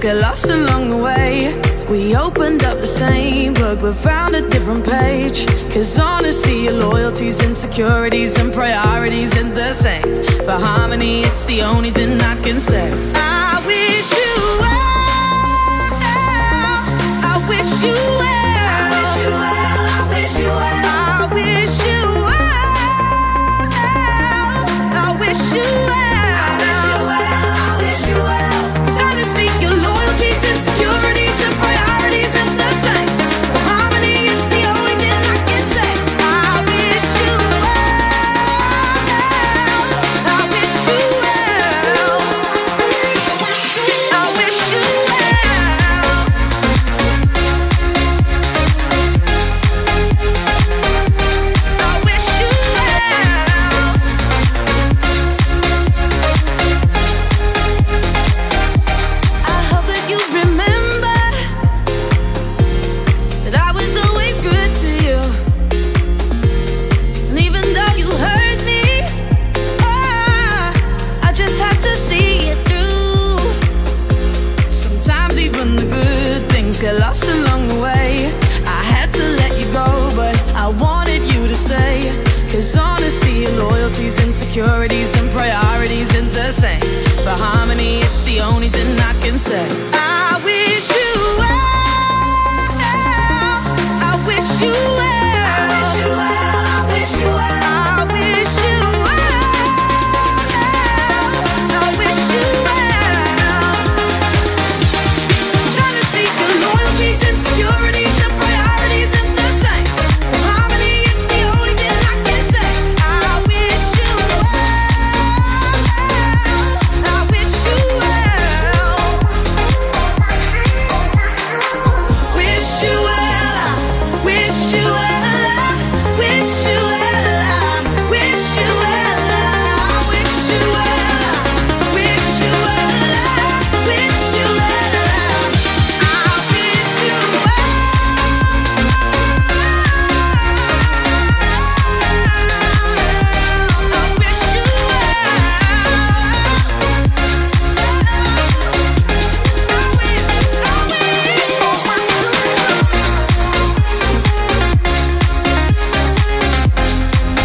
get lost along the way. We opened up the same book but found a different page. Cause honestly, your loyalties, insecurities, and priorities ain't the same. For harmony, it's the only thing I can say. I wish you well. I wish you well. I wish you well. I wish you well. I wish you well. I wish you well. Insecurities and priorities ain't the same. For harmony, it's the only thing I can say. I wish you well. I wish you well. I wish you well. I wish you well. I wish you well. I wish you well. Honestly, your loyalties, insecurities, and priorities ain't the same. For harmony, it's the only thing I can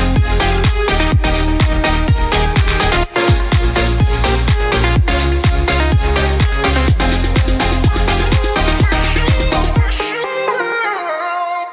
say.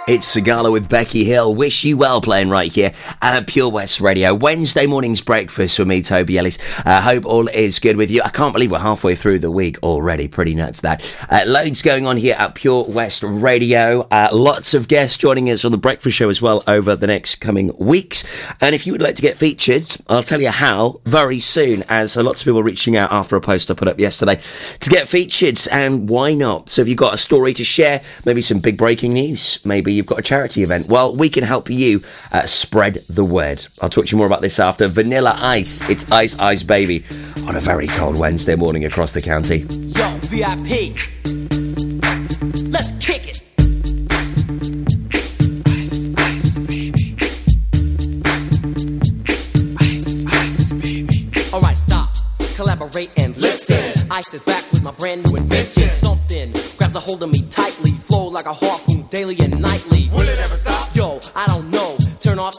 It's Segala with Becky Hill. Wish you well, playing right here at Pure West Radio. Wednesday morning's breakfast with me, Toby Ellis. Hope all is good with you. I can't believe we're halfway through the week already. Pretty nuts, that. Loads going on here at Pure West Radio. Lots of guests joining us on the breakfast show as well over the next coming weeks. And if you would like to get featured, I'll tell you how very soon, as lots of people are reaching out after a post I put up yesterday to get featured. And why not? So if you've got a story to share, maybe some big breaking news, maybe you've got a charity event, well, we can help you spread the word. I'll talk to you more about this after Vanilla Ice. It's Ice Ice Baby on a very cold Wednesday morning across the county. Yo, VIP, let's kick it. Ice Ice Baby. Ice Ice Baby. Alright, stop, collaborate and listen. Ice is back with my brand new invention. Something grabs a hold of me tightly, flow like a harpoon daily and nightly. Will it ever stop? Yo, I don't know. Turn off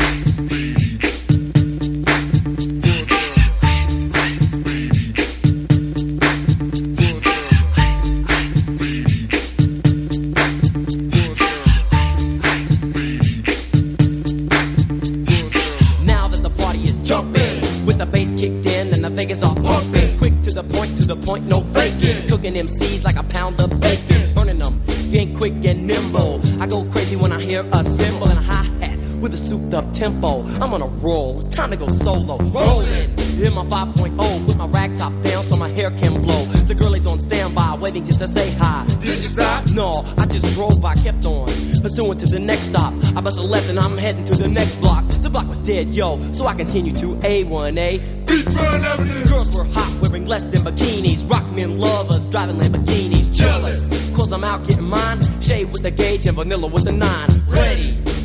ice, baby. Point no faking, cooking MCs like a pound of bacon, burning them, you ain't quick and nimble. I go crazy when I hear a cymbal and a hi-hat with a souped up tempo. I'm on a roll, it's time to go solo, rolling, in my 5.0, put my rag top down so my hair can blow. The girl is on standby, waiting just to say hi. Did you stop? No, I just drove by, kept on, pursuing to the next stop. I bust a left and I'm heading to the next block. block was dead, yo. So I continued to A1A Beachfront Avenue. Girls were hot, wearing less than bikinis. Rock men love us, driving Lamborghinis. Jealous, cause I'm out getting mine. Shade with the gauge and vanilla with the 9. Ready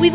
We've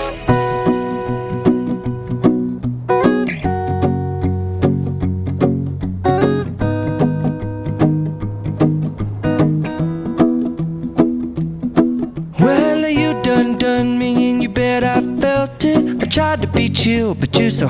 Tried to beat you, but you're so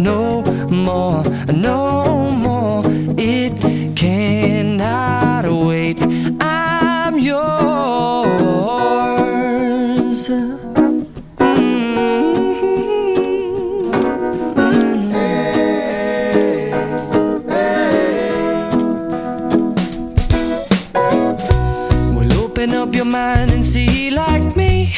no more, no more. It cannot wait. I'm yours. Hey, hey. Well, open up your mind and see like me.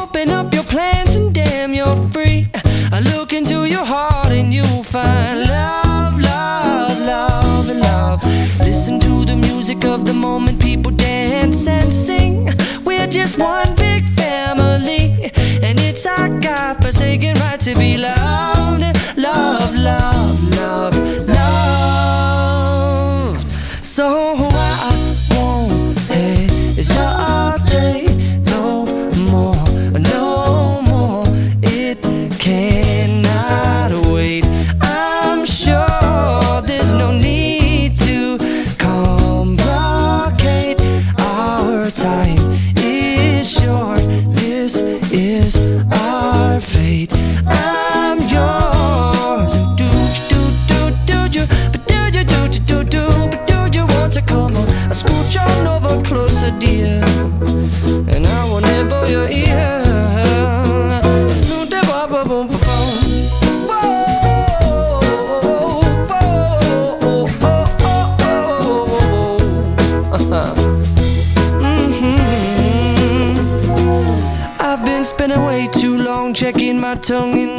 Open up your plans and damn, you're free. I look into your heart and you'll find love, love, love. Listen to the music of the moment, people dance and sing. We're just one big family, and it's our God-forsaken right to be loved, loved, loved, loved, loved. So I won't hesitate no more, no more. It cannot wait. I'm sure there's no need dear, and I will nibble your ear. I've been spending way too long checking my tongue in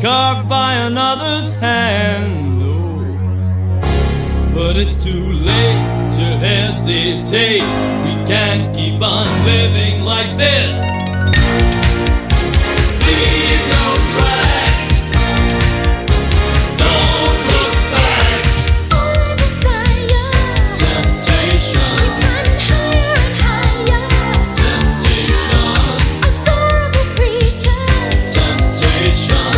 carved by another's hand. Oh, but it's too late to hesitate. We can't keep on living like this. Leave no track. Don't look back. For desire. Temptation. We're climbing higher and higher. Temptation. Adorable creature. Temptation.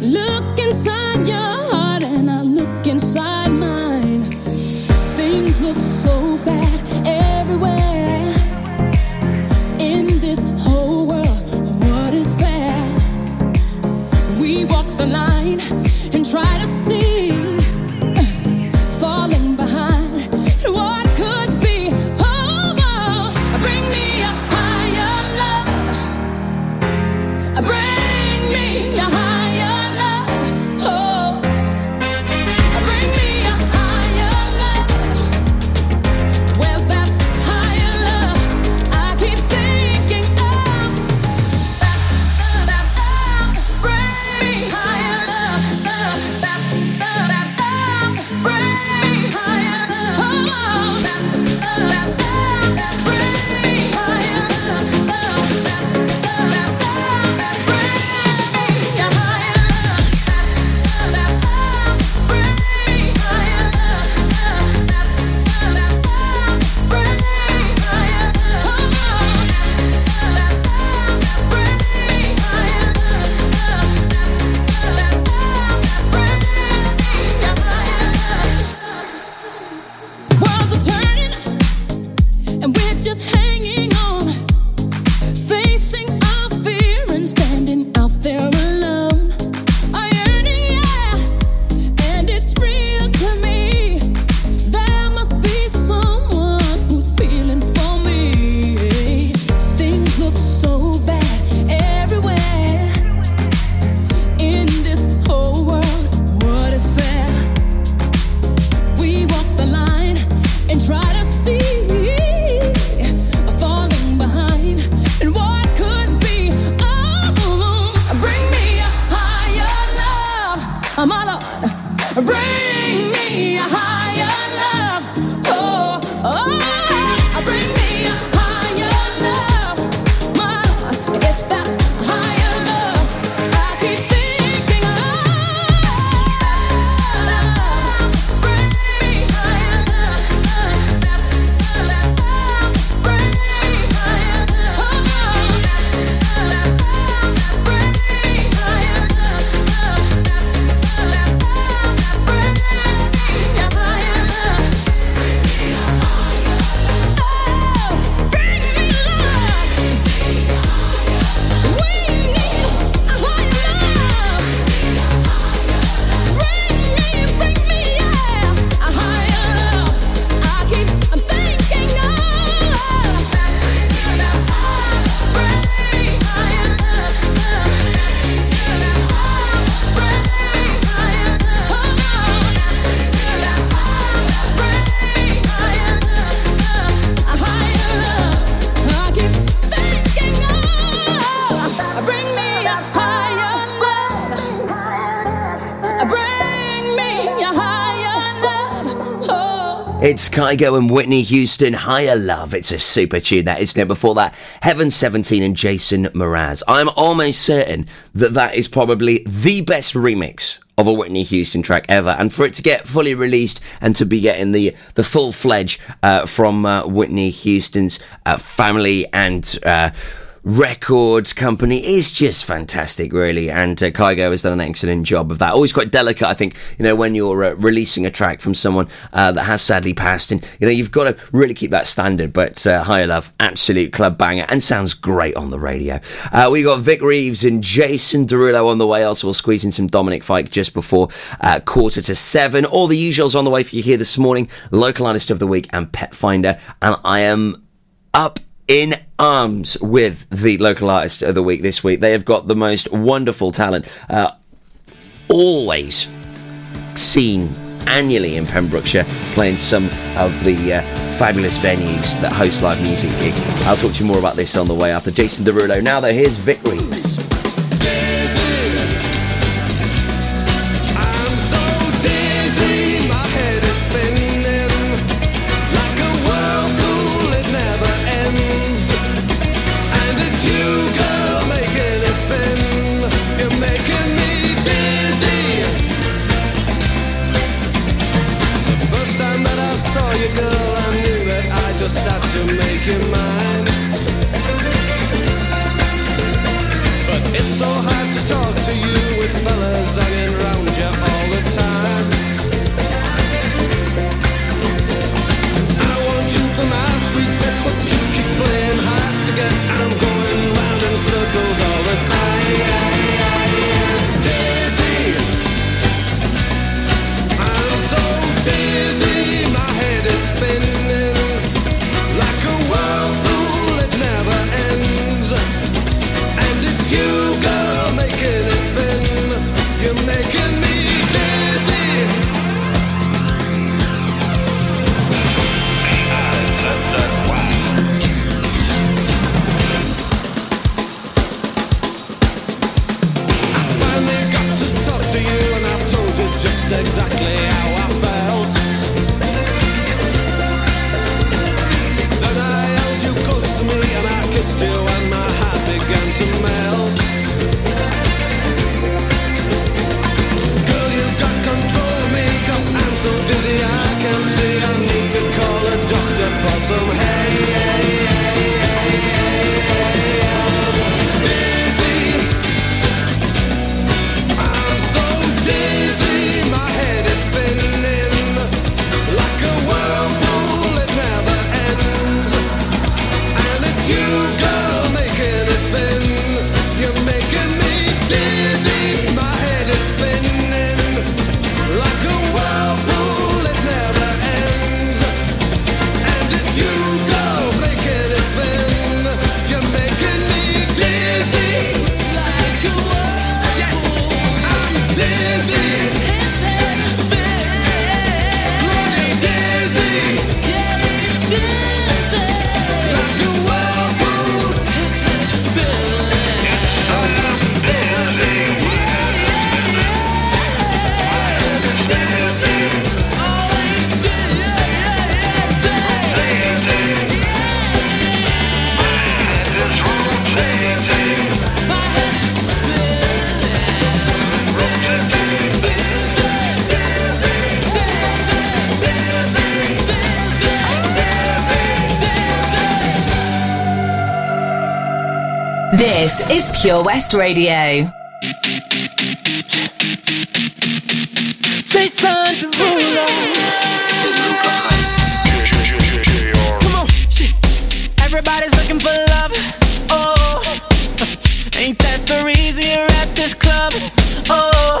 Look inside mine. Things look so bad. Bring me a higher love. Oh, oh, bring me a higher love. My love, it's that higher love I keep thinking of. Bring me higher love. Bring me higher love. Oh, bring me higher love. It's Kygo and Whitney Houston, Higher Love. It's a super tune, that, isn't it? Before that, Heaven 17 and Jason Mraz. I'm almost certain that that is probably the best remix of a Whitney Houston track ever. And for it to get fully released and to be getting the full-fledged from Whitney Houston's family and... records company is just fantastic, really, and Kygo has done an excellent job of that. Always quite delicate, I think, you know, when you're releasing a track from someone that has sadly passed, and, you know, you've got to really keep that standard, but Higher Love, absolute club banger, and sounds great on the radio. We got Vic Reeves and Jason Derulo on the way. Also, we'll squeeze in some Dominic Fike just before 7:15. All the usuals on the way for you here this morning, Local Artist of the Week and Pet Finder, and I am up in arms with the Local Artist of the Week this week. They have got the most wonderful talent, always seen annually in Pembrokeshire, playing some of the fabulous venues that host live music gigs. I'll talk to you more about this on the way after Jason Derulo. Now though, here's Vic Reeves. Dizzy. I'm so dizzy, my head is spinning. Girl, I knew that I just had to make you mine. But it's so hard to talk to you with fellas hanging round you all the time. I want you for my sweet pet, but you keep playing hard to get. I'm going round in circles all the time. Dizzy, I'm so dizzy. Exactly how I felt. Then I held you close to me and I kissed you and my heart began to melt. Girl, you've got control of me, 'cause I'm so dizzy I can't see. I need to call a doctor for some help. Dizzy, I'm so dizzy. My head is spinning like a whirlpool, it never ends. And it's you, girl, making it spin. You This is Pure West Radio. Jason Derulo. Come on, shit. Everybody's looking for love. Oh, ain't that the reason you're at this club? Oh,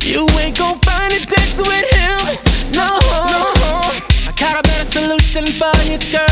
you ain't gon' find a text with him. No, no. I got a better solution for you, girl.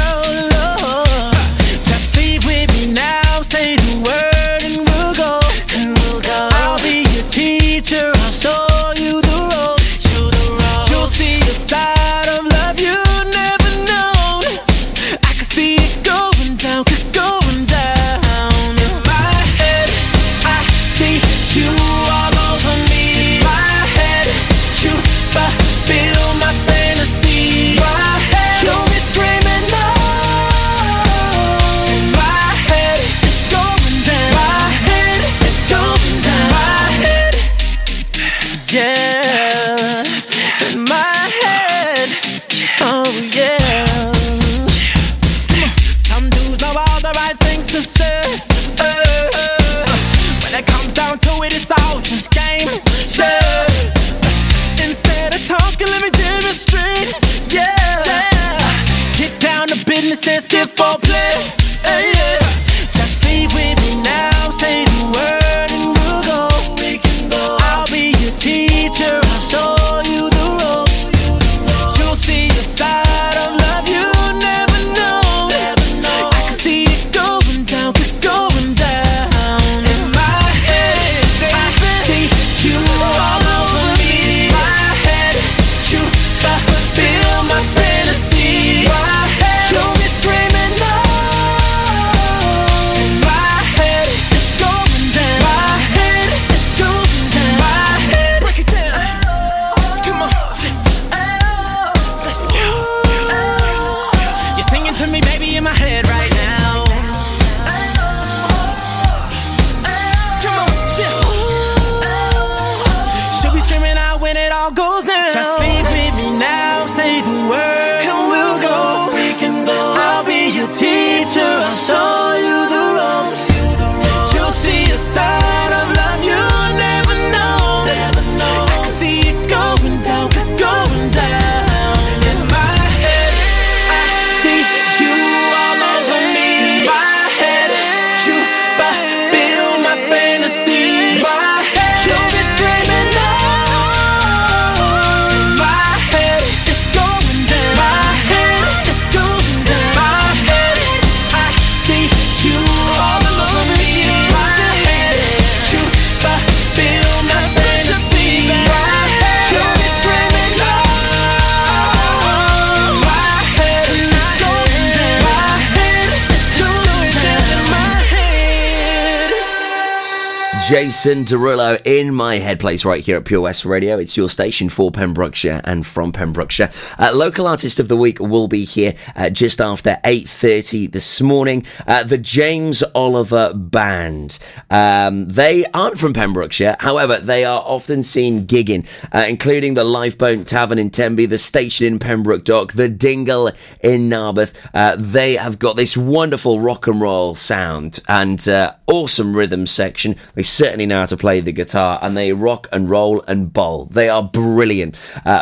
Jason Derulo, In My Head, plays right here at Pure West Radio. It's your station for Pembrokeshire and from Pembrokeshire. Local Artist of the Week will be here just after 8:30 this morning. The James Oliver Band. They aren't from Pembrokeshire, however, they are often seen gigging, including the Lifeboat Tavern in Tenby, the Station in Pembroke Dock, the Dingle in Narberth. They have got this wonderful rock and roll sound and awesome rhythm section. They certainly know how to play the guitar, and they rock and roll and bowl. They are brilliant,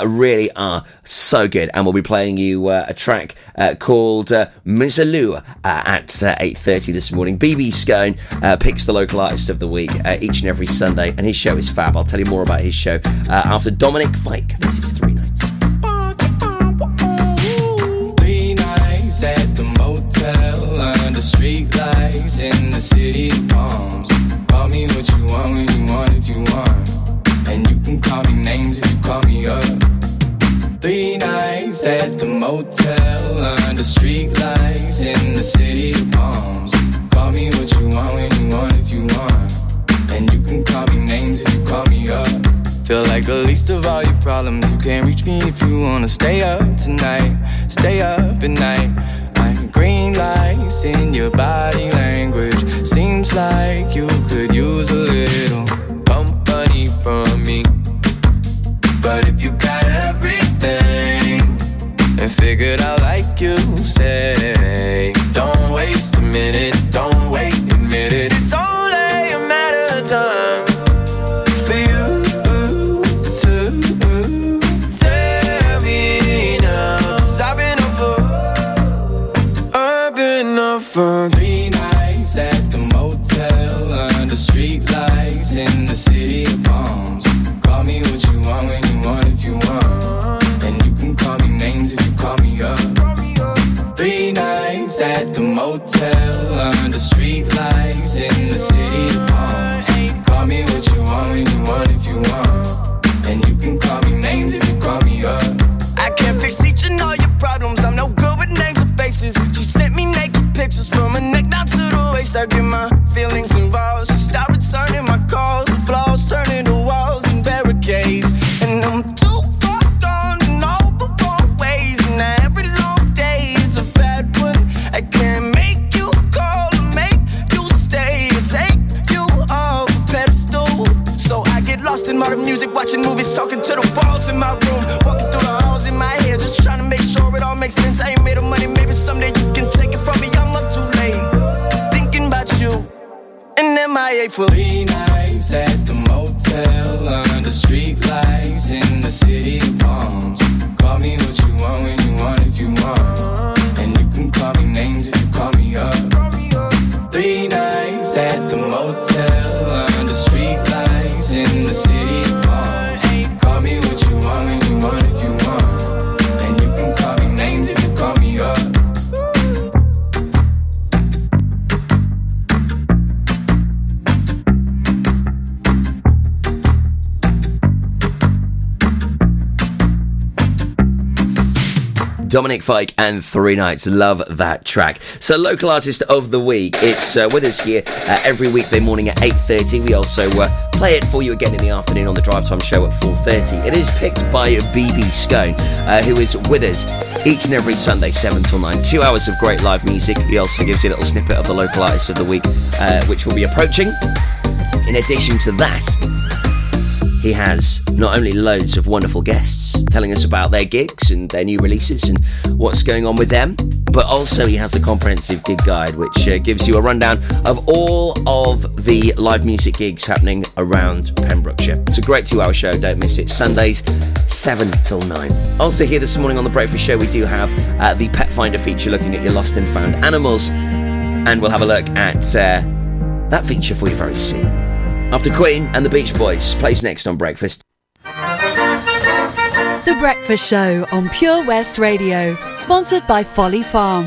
really are so good, and we'll be playing you a track called Mizaloo at 8:30 this morning. BB Scone picks the Local Artist of the Week each and every Sunday, and his show is fab. I'll tell you more about his show after Dominic Fike. This is 3 nights. 3 nights at the motel under street lights in the city of palms. Call me what you want when you want if you want. And you can call me names if you call me up. 3 nights at the motel under street lights in the city of palms. Call me what you want when you want if you want. And you can call me names if you call me up. Feel like the least of all your problems. You can't reach me if you wanna stay up tonight. Stay up at night. Green lights in your body language. Seems like you could use a little company from me. But if you got everything and figured out like you say, don't waste a minute, don't wait a minute. the street lights in the city of palms. Call me what you want when you want if you want. And you can call me names if you call me up. 3 nights at the motel under street lights in the city of palms. Call me what you want when you want if you want. And you can call me names if you call me up. I can't fix each and all your problems. I'm no good with names or faces. She sent me naked pictures from her neck down to the waist. I get my feelings involved. She stopped returning my calls. The flaws turning to walls and barricades. And I'm too far gone in all the wrong ways. And now every long day is a bad one. I can't make you call or make you stay or take you off a pedestal. So I get lost in modern music, watching movies, talking to the walls in my room, walking through the halls in my head, just trying to make sure it all makes sense. I ain't made of money, maybe someday you can take it from me. I'm up too late thinking about you. MIA for 3 nights at the motel under street lights in the city of palms. Call me what you want when you want if you want. And you can call me names if you call me up. 3 nights at the motel under street lights in the city of palms. Call me what you want when you want if you want. And you can call me names if you call me up. Dominic Fike and 3 Nights. Love that track. So, local artist of the week. It's with us here every weekday morning at 8:30. We also play it for you again in the afternoon on the Drive Time Show at 4:30. It is picked by BB Scone, who is with us each and every Sunday, 7 till 9. 2 hours of great live music. He also gives you a little snippet of the local artist of the week, which will be approaching. In addition to that, he has not only loads of wonderful guests telling us about their gigs and their new releases and what's going on with them, but also he has the comprehensive gig guide, which gives you a rundown of all of the live music gigs happening around Pembrokeshire. It's a great 2-hour show. Don't miss it. Sundays, 7 till 9. Also here this morning on The Breakfast Show, we do have the Pet Finder feature looking at your lost and found animals, and we'll have a look at that feature for you very soon. After Queen and the Beach Boys, plays next on Breakfast. The Breakfast Show on Pure West Radio, sponsored by Folly Farm.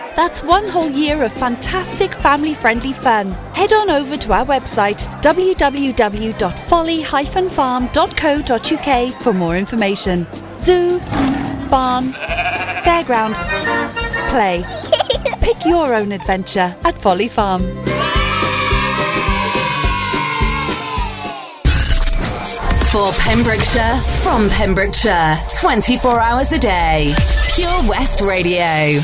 That's one whole year of fantastic family-friendly fun. Head on over to our website www.folly-farm.co.uk for more information. Zoo, barn, fairground, play. Pick your own adventure at Folly Farm. For Pembrokeshire, from Pembrokeshire, 24 hours a day. Pure West Radio.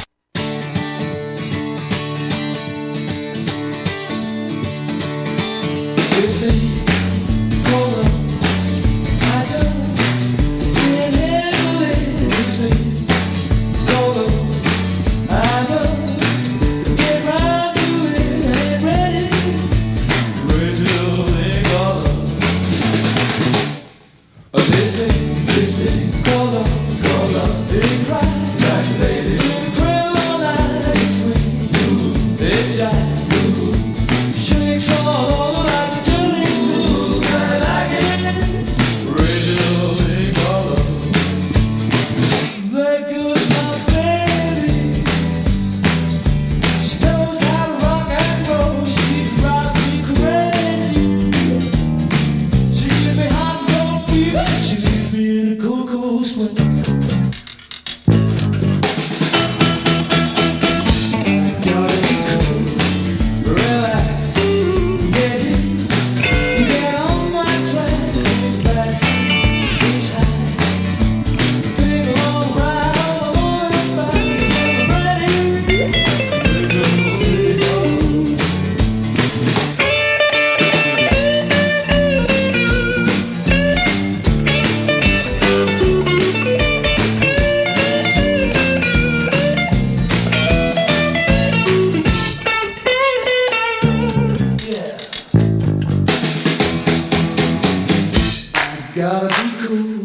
Gotta be cool,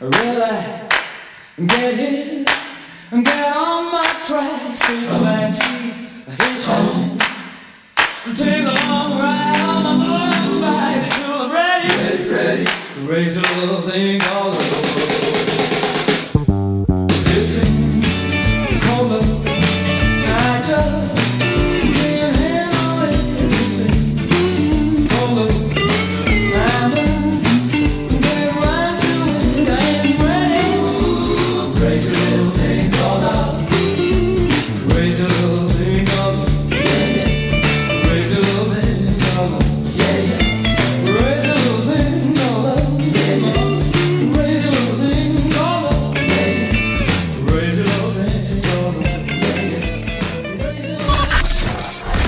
relax, get hit, and get on my tracks. Take a back seat, a hitchhike, take a long ride on my motorbike until I'm ready. Get ready, raise a little thing all over.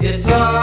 It's all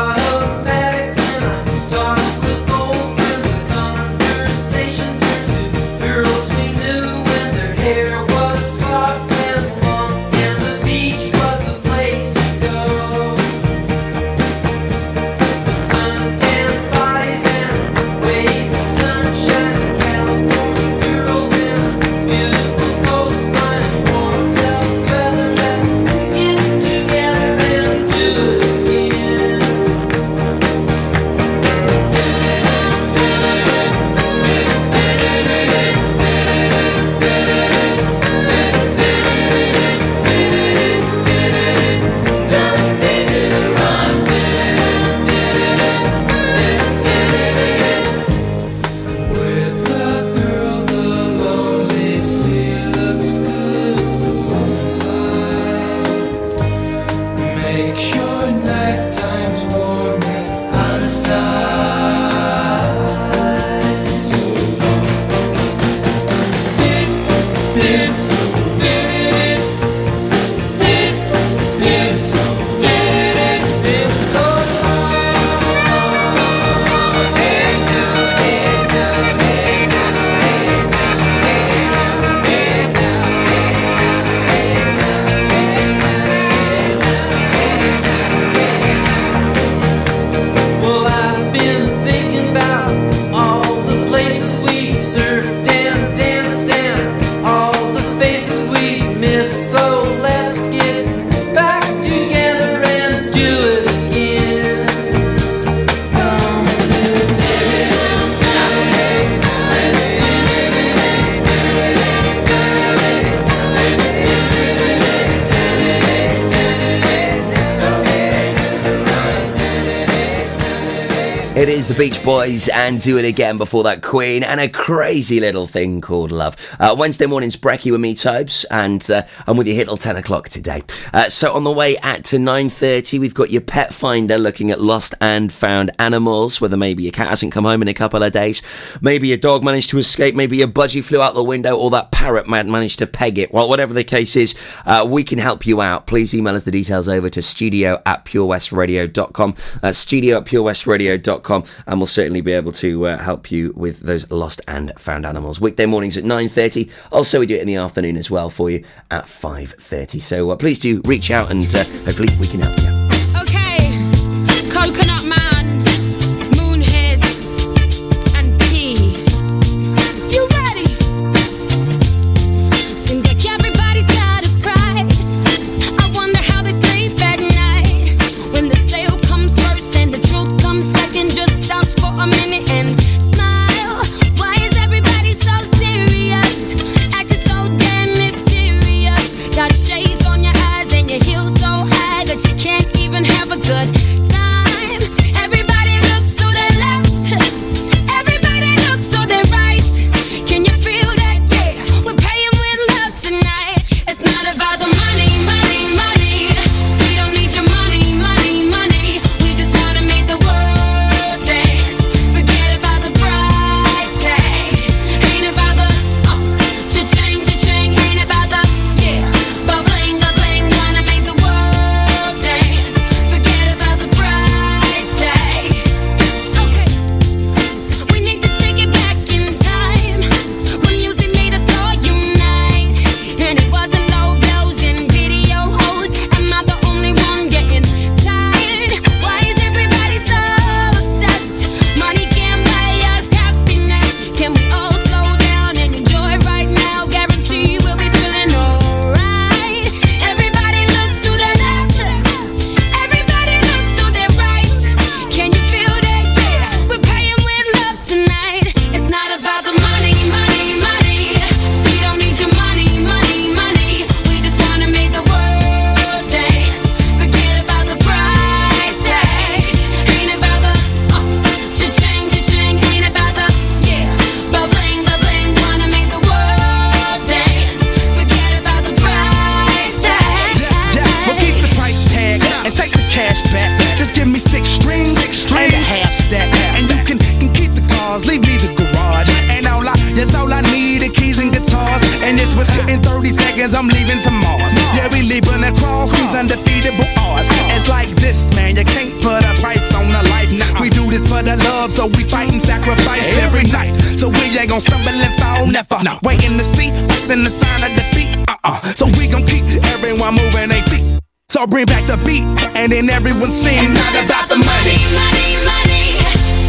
the Beach Boys and Do It Again before that, Queen, and a crazy little thing called love. Wednesday morning's brekkie with me, Tobes, and I'm with you here till 10 o'clock today. So on the way at to 9.30, we've got your pet finder looking at lost and found animals, whether maybe your cat hasn't come home in a couple of days, maybe your dog managed to escape, maybe your budgie flew out the window, or that parrot man managed to peg it. Well, whatever the case is, we can help you out. Please email us the details over to studio@purewestradio.com. That's studio@purewestradio.com. And we'll certainly be able to help you with those lost and found animals. Weekday mornings at 9.30. Also, we do it in the afternoon as well for you at 5.30. So please do reach out and hopefully we can help you. Okay, Coconut Man, Moonheads and P. You ready? Seems like everybody's got a price. I wonder how they sleep at night when the sale comes first and the truth comes second. Just stop for a minute and smile. Why is everybody so serious? Acting so damn mysterious. Got shades on your eyes and your heels so high that you can't even have a good time. minutes. Within 30 seconds, I'm leaving to Mars. Yeah, we leaving across these undefeatable odds. It's like this, man, you can't put a price on a life. Now we do this for the love, so we fight and sacrifice every night. So we ain't gon' stumble and fall, never. Waiting to see us in the sign of defeat. So we gon' keep everyone moving their feet. So bring back the beat, and then everyone sings. It's not about the money, money, money.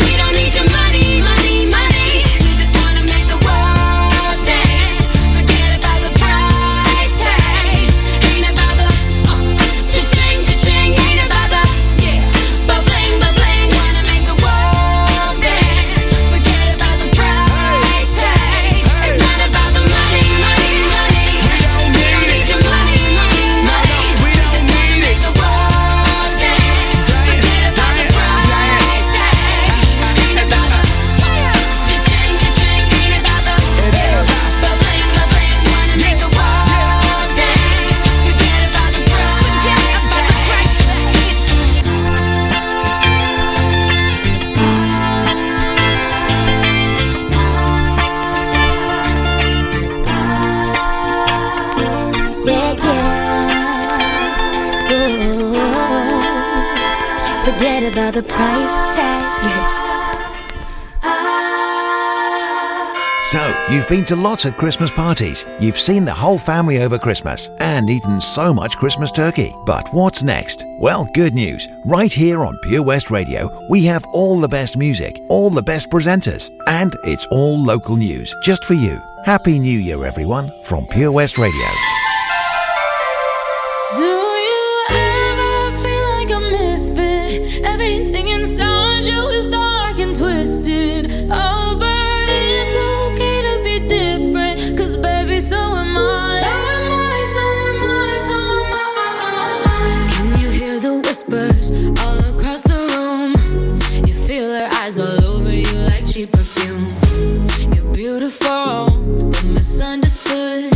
We don't need your money, money, money. We just wanna make the world dance. Forget about the price tag. Ain't about the cha-ching, cha-ching. Ain't about the ba-bling, ba-bling. Wanna make the world dance. Forget about the price tag. It's not about the money, money, money. We don't need your money, money, money. Forget about the price tag. So, you've been to lots of Christmas parties. You've seen the whole family over Christmas and eaten so much Christmas turkey. But what's next? Well, good news. Right here on Pure West Radio, we have all the best music, all the best presenters, and it's all local news, just for you. Happy New Year, everyone, from Pure West Radio. Everything inside you is dark and twisted. Oh, but it's okay to be different, 'cause baby, so am I. So am I, so am I, so am I. Can you hear the whispers all across the room? You feel their eyes all over you like cheap perfume. You're beautiful, but misunderstood.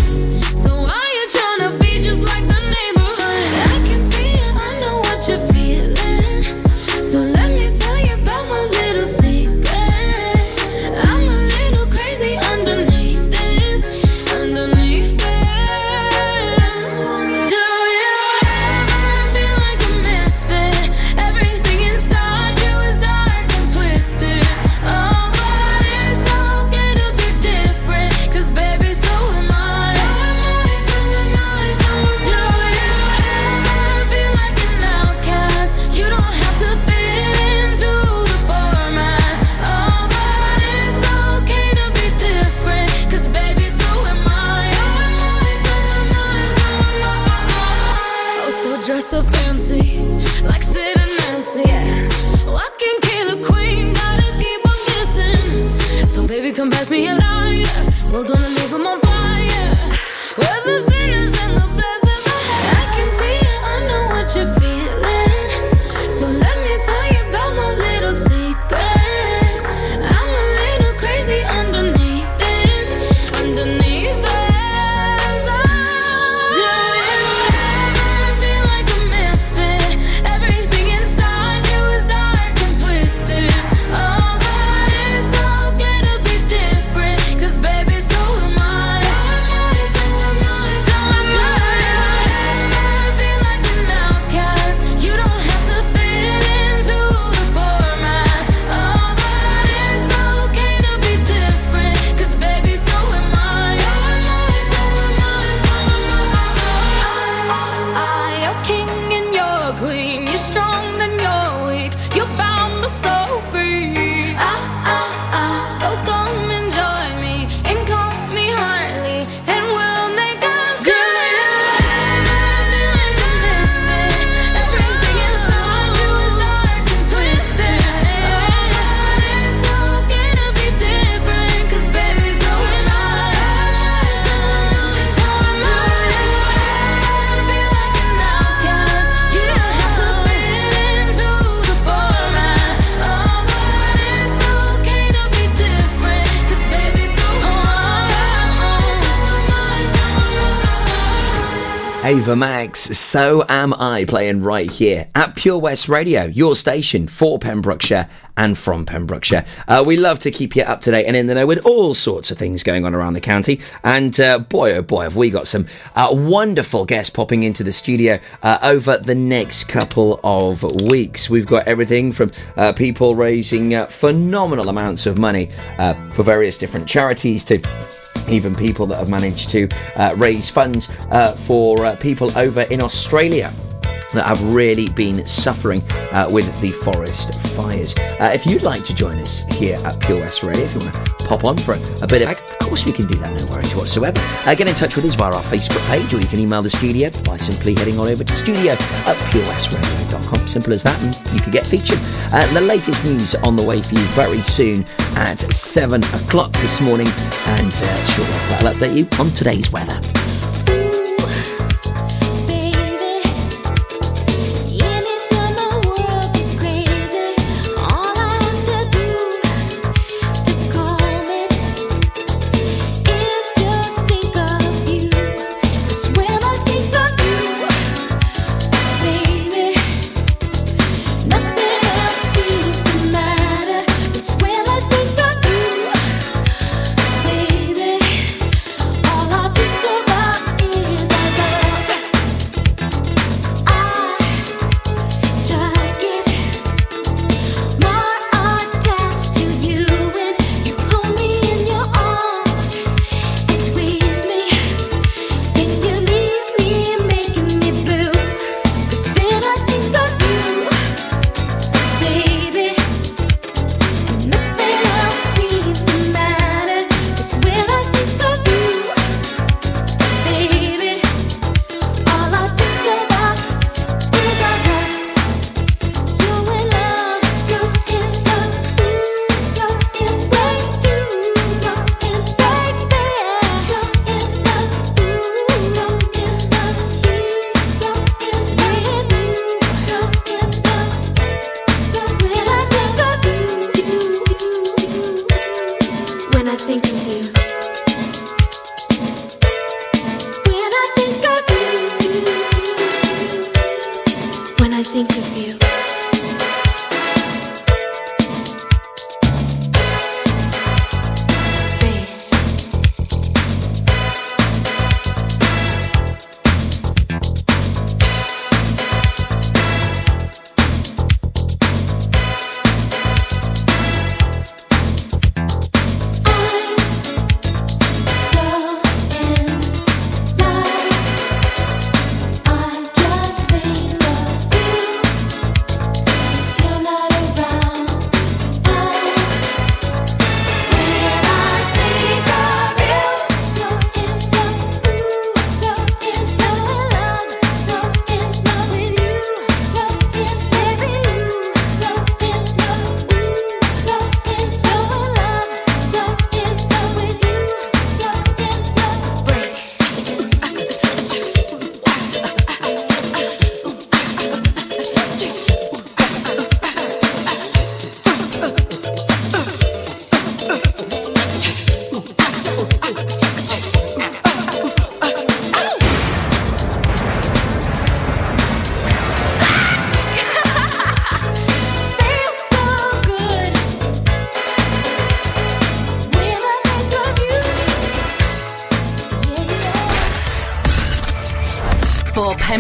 So why you tryna be just like the neighborhood? I can see it, I know what you're feeling. So let me tell you about my little secret. I'm a little crazy underneath this, underneath this. Do you ever feel like a misfit? Everything inside you is dark and twisted. Oh, but it's okay to be different, 'cause baby, so am I. So am I, so am I, so am I. Do you ever feel like an outcast? You don't have to feel so fancy, like Sid and Nancy. Yeah. Oh, I can kill a queen, gotta keep on guessing. So baby, come pass me a lighter. We're gonna leave them on fire. We're the sinners and the blessings. I can see it, I know what you're feeling. So let me tell you about my little secret. I'm a little crazy underneath this, underneath this. Ava Max, So Am I, playing right here at Pure West Radio, your station for Pembrokeshire and from Pembrokeshire. We love to keep you up to date and in the know with all sorts of things going on around the county. And boy, oh boy, have we got some wonderful guests popping into the studio over the next couple of weeks. We've got everything from people raising phenomenal amounts of money for various different charities to even people that have managed to raise funds for people over in Australia that have really been suffering with the forest fires. If you'd like to join us here at Pure West Radio, if you want to pop on for a bit of course we can do that, no worries whatsoever. Get in touch with us via our Facebook page, or you can email the studio by simply heading on over to studio@purewestradio.com. Simple as that, and you can get featured. The latest news on the way for you very soon at 7 o'clock this morning, and sure, that'll update you on today's weather.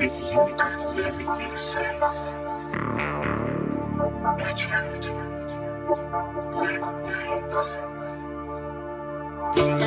If you could live in innocence, my child, live in innocence. Just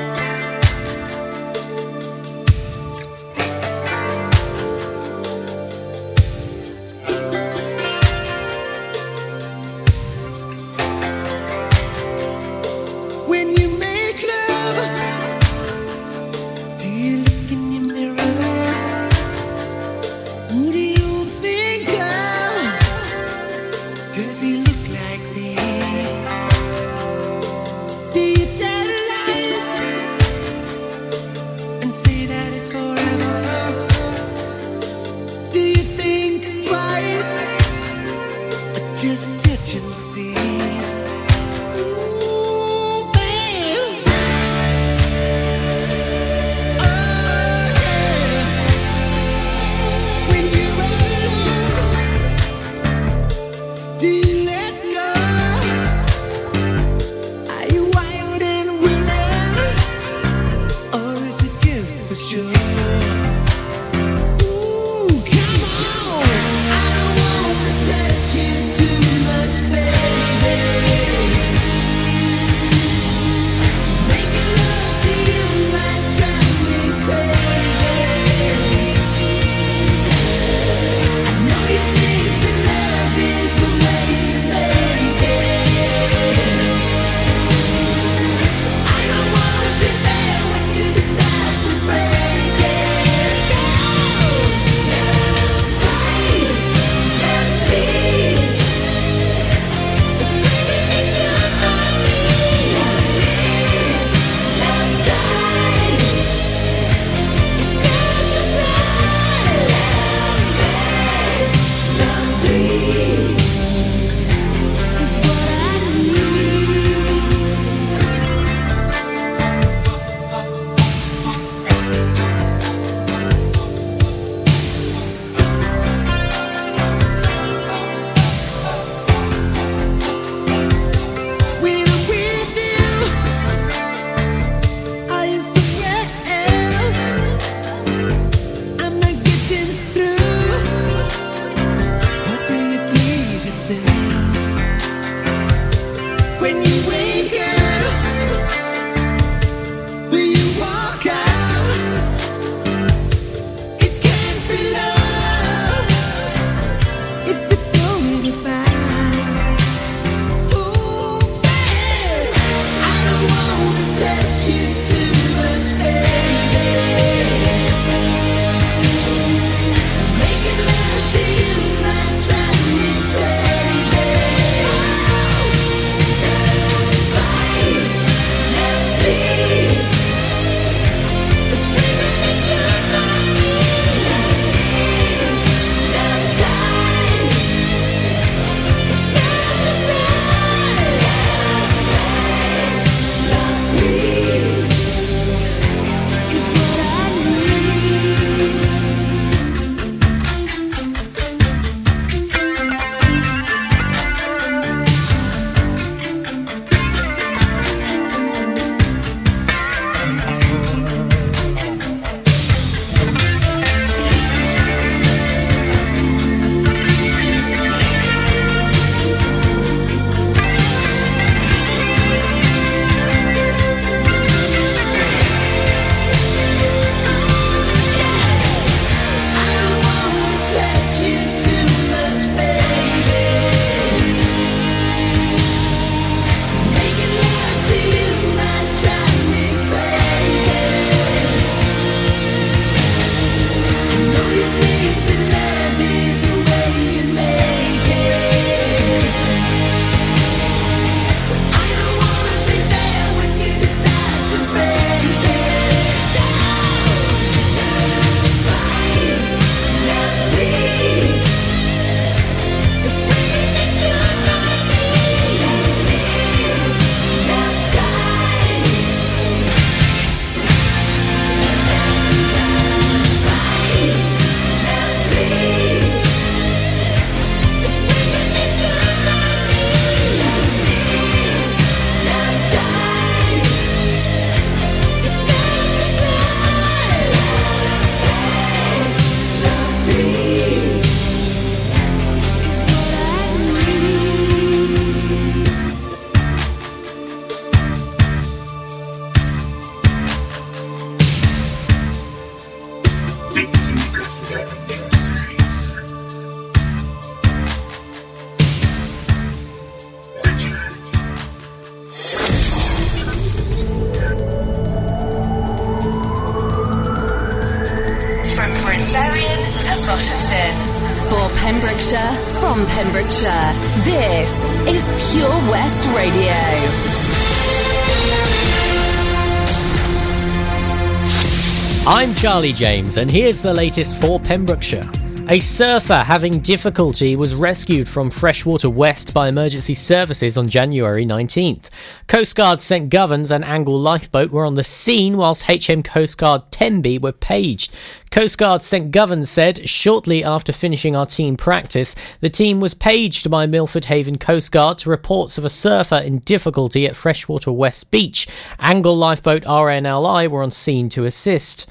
Charlie James, and here's the latest for Pembrokeshire. A surfer having difficulty was rescued from Freshwater West by emergency services on January 19th. Coast Guard St. Govans and Angle Lifeboat were on the scene whilst HM Coast Guard Tenby were paged. Coast Guard St. Govans said, "Shortly after finishing our team practice, the team was paged by Milford Haven Coast Guard to reports of a surfer in difficulty at Freshwater West Beach. Angle Lifeboat RNLI were on scene to assist.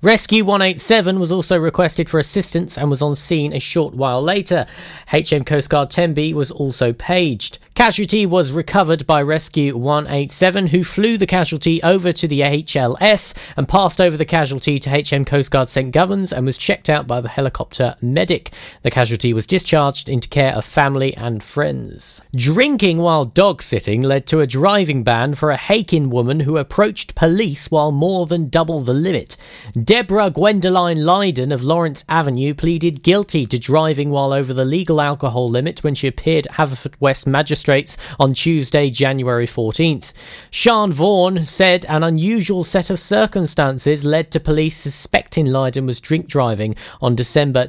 Rescue 187 was also requested for assistance and was on scene a short while later. HM Coast Guard Tenby was also paged. Casualty was recovered by Rescue 187, who flew the casualty over to the HLS and passed over the casualty to HM Coast Guard St. Govans and was checked out by the helicopter medic. The casualty was discharged into care of family and friends." Drinking while dog-sitting led to a driving ban for a Hakin woman who approached police while more than double the limit. Deborah Gwendoline Lydon of Lawrence Avenue pleaded guilty to driving while over the legal alcohol limit when she appeared at Haverfordwest magistrates on Tuesday, January 14th. Sian Vaughan said an unusual set of circumstances led to police suspecting Lydon was drink driving on December